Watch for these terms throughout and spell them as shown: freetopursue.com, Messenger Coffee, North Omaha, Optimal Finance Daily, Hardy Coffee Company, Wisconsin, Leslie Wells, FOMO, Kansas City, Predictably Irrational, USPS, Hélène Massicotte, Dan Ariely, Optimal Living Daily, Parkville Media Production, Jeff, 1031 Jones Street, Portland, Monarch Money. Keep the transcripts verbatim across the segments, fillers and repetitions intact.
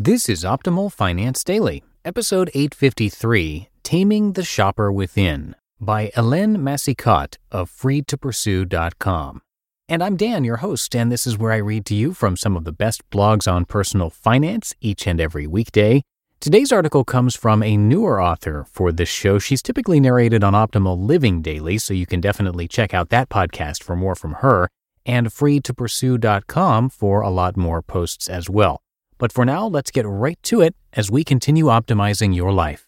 This is Optimal Finance Daily, episode eight fifty-three, Taming the Shopper Within, by Hélène Massicotte of free to pursue dot com. And I'm Dan, your host, and this is where I read to you from some of the best blogs on personal finance each and every weekday. Today's article comes from a newer author for this show. She's typically narrated on Optimal Living Daily, so you can definitely check out that podcast for more from her, and free to pursue dot com for a lot more posts as well. But for now, let's get right to it as we continue optimizing your life.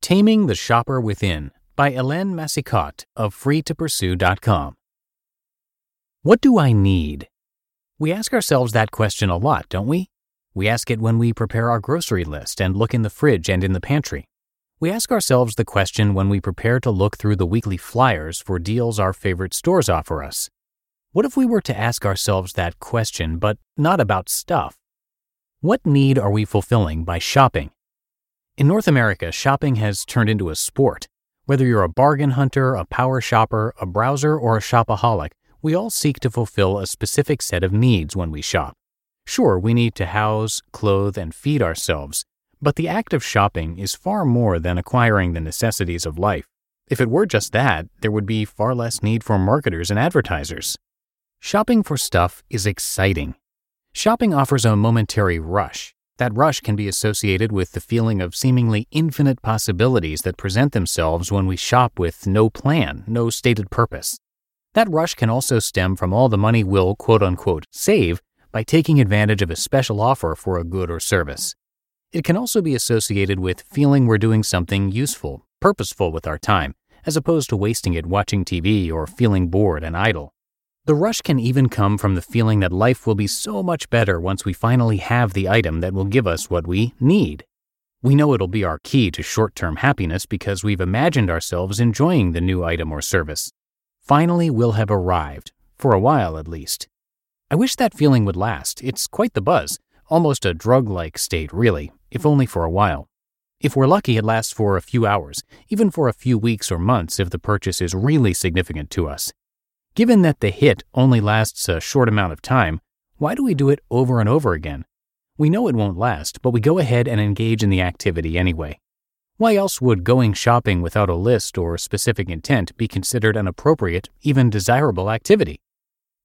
Taming the Shopper Within by Hélène Massicotte of free to pursue dot com. What do I need? We ask ourselves that question a lot, don't we? We ask it when we prepare our grocery list and look in the fridge and in the pantry. We ask ourselves the question when we prepare to look through the weekly flyers for deals our favorite stores offer us. What if we were to ask ourselves that question, but not about stuff? What need are we fulfilling by shopping? In North America, shopping has turned into a sport. Whether you're a bargain hunter, a power shopper, a browser, or a shopaholic, we all seek to fulfill a specific set of needs when we shop. Sure, we need to house, clothe, and feed ourselves, but the act of shopping is far more than acquiring the necessities of life. If it were just that, there would be far less need for marketers and advertisers. Shopping for stuff is exciting. Shopping offers a momentary rush. That rush can be associated with the feeling of seemingly infinite possibilities that present themselves when we shop with no plan, no stated purpose. That rush can also stem from all the money we'll quote-unquote save by taking advantage of a special offer for a good or service. It can also be associated with feeling we're doing something useful, purposeful with our time, as opposed to wasting it watching T V or feeling bored and idle. The rush can even come from the feeling that life will be so much better once we finally have the item that will give us what we need. We know it'll be our key to short-term happiness because we've imagined ourselves enjoying the new item or service. Finally, we'll have arrived, for a while at least. I wish that feeling would last. It's quite the buzz, almost a drug-like state, really, if only for a while. If we're lucky, it lasts for a few hours, even for a few weeks or months if the purchase is really significant to us. Given that the hit only lasts a short amount of time, why do we do it over and over again? We know it won't last, but we go ahead and engage in the activity anyway. Why else would going shopping without a list or specific intent be considered an appropriate, even desirable activity?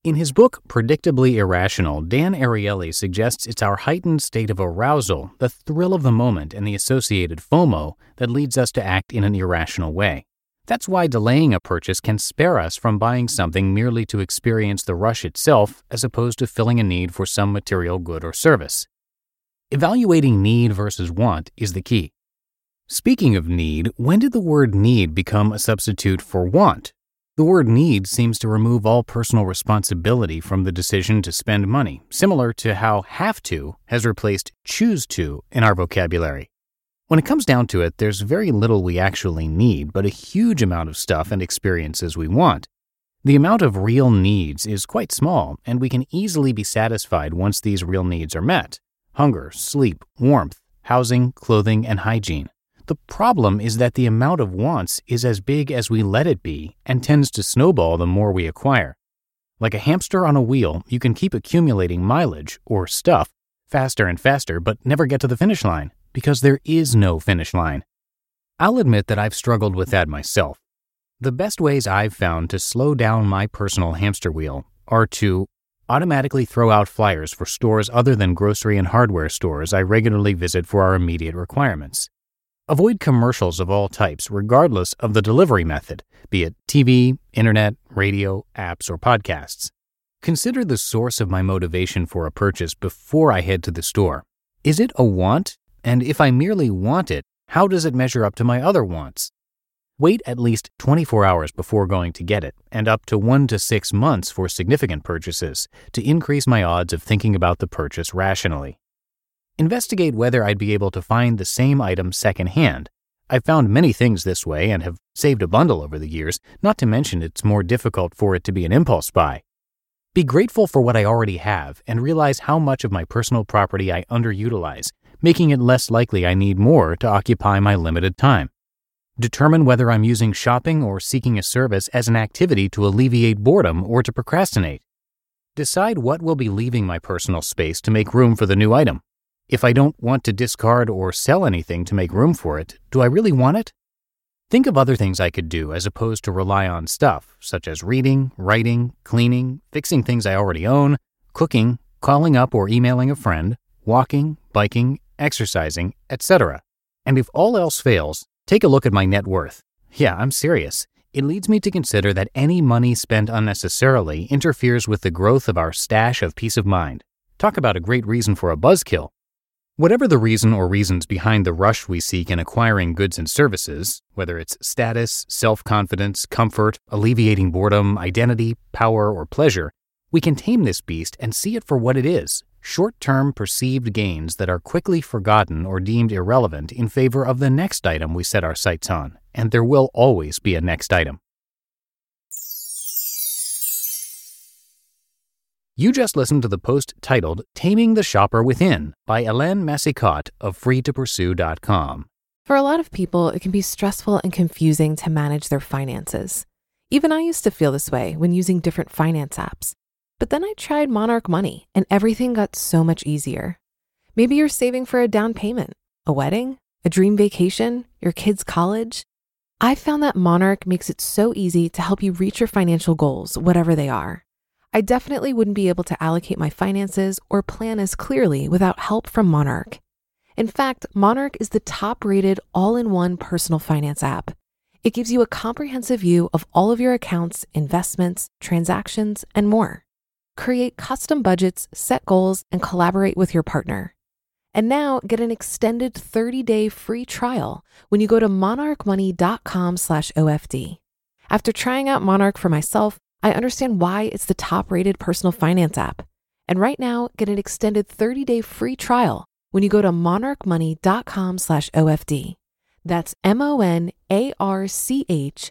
In his book, Predictably Irrational, Dan Ariely suggests it's our heightened state of arousal, the thrill of the moment, and the associated FOMO that leads us to act in an irrational way. That's why delaying a purchase can spare us from buying something merely to experience the rush itself as opposed to filling a need for some material good or service. Evaluating need versus want is the key. Speaking of need, when did the word need become a substitute for want? The word need seems to remove all personal responsibility from the decision to spend money, similar to how have to has replaced choose to in our vocabulary. When it comes down to it, there's very little we actually need, but a huge amount of stuff and experiences we want. The amount of real needs is quite small, and we can easily be satisfied once these real needs are met. Hunger, sleep, warmth, housing, clothing, and hygiene. The problem is that the amount of wants is as big as we let it be and tends to snowball the more we acquire. Like a hamster on a wheel, you can keep accumulating mileage, or stuff, faster and faster, but never get to the finish line, because there is no finish line. I'll admit that I've struggled with that myself. The best ways I've found to slow down my personal hamster wheel are to automatically throw out flyers for stores other than grocery and hardware stores I regularly visit for our immediate requirements. Avoid commercials of all types, regardless of the delivery method, be it T V, internet, radio, apps, or podcasts. Consider the source of my motivation for a purchase before I head to the store. Is it a want? And if I merely want it, how does it measure up to my other wants? Wait at least twenty-four hours before going to get it, and up to one to six months for significant purchases, to increase my odds of thinking about the purchase rationally. Investigate whether I'd be able to find the same item secondhand. I've found many things this way and have saved a bundle over the years, not to mention it's more difficult for it to be an impulse buy. Be grateful for what I already have and realize how much of my personal property I underutilize, making it less likely I need more to occupy my limited time. Determine whether I'm using shopping or seeking a service as an activity to alleviate boredom or to procrastinate. Decide what will be leaving my personal space to make room for the new item. If I don't want to discard or sell anything to make room for it, do I really want it? Think of other things I could do as opposed to rely on stuff, such as reading, writing, cleaning, fixing things I already own, cooking, calling up or emailing a friend, walking, biking, exercising, et cetera. And if all else fails, take a look at my net worth. Yeah, I'm serious. It leads me to consider that any money spent unnecessarily interferes with the growth of our stash of peace of mind. Talk about a great reason for a buzzkill. Whatever the reason or reasons behind the rush we seek in acquiring goods and services, whether it's status, self-confidence, comfort, alleviating boredom, identity, power, or pleasure, we can tame this beast and see it for what it is. Short-term perceived gains that are quickly forgotten or deemed irrelevant in favor of the next item we set our sights on, and there will always be a next item. You just listened to the post titled Taming the Shopper Within by Hélène Massicotte of free to pursue dot com. For a lot of people, it can be stressful and confusing to manage their finances. Even I used to feel this way when using different finance apps. But then I tried Monarch Money, and everything got so much easier. Maybe you're saving for a down payment, a wedding, a dream vacation, your kids' college. I found that Monarch makes it so easy to help you reach your financial goals, whatever they are. I definitely wouldn't be able to allocate my finances or plan as clearly without help from Monarch. In fact, Monarch is the top-rated all-in-one personal finance app. It gives you a comprehensive view of all of your accounts, investments, transactions, and more. Create custom budgets, set goals, and collaborate with your partner. And now get an extended thirty-day free trial when you go to monarch money dot com slash O F D. After trying out Monarch for myself, I understand why it's the top-rated personal finance app. And right now, get an extended thirty-day free trial when you go to monarch money dot com slash O F D. That's M O N A R C H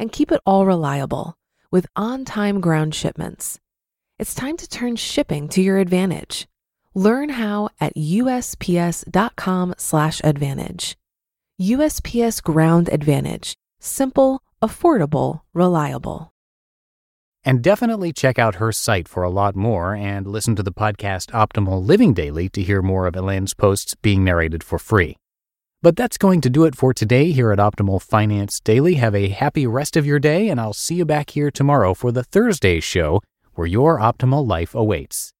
And keep it all reliable with on-time ground shipments. It's time to turn shipping to your advantage. Learn how at U S P S dot com slash advantage. U S P S Ground Advantage. Simple, affordable, reliable. And definitely check out her site for a lot more and listen to the podcast Optimal Living Daily to hear more of Hélène's posts being narrated for free. But that's going to do it for today here at Optimal Finance Daily. Have a happy rest of your day, and I'll see you back here tomorrow for the Thursday show where your optimal life awaits.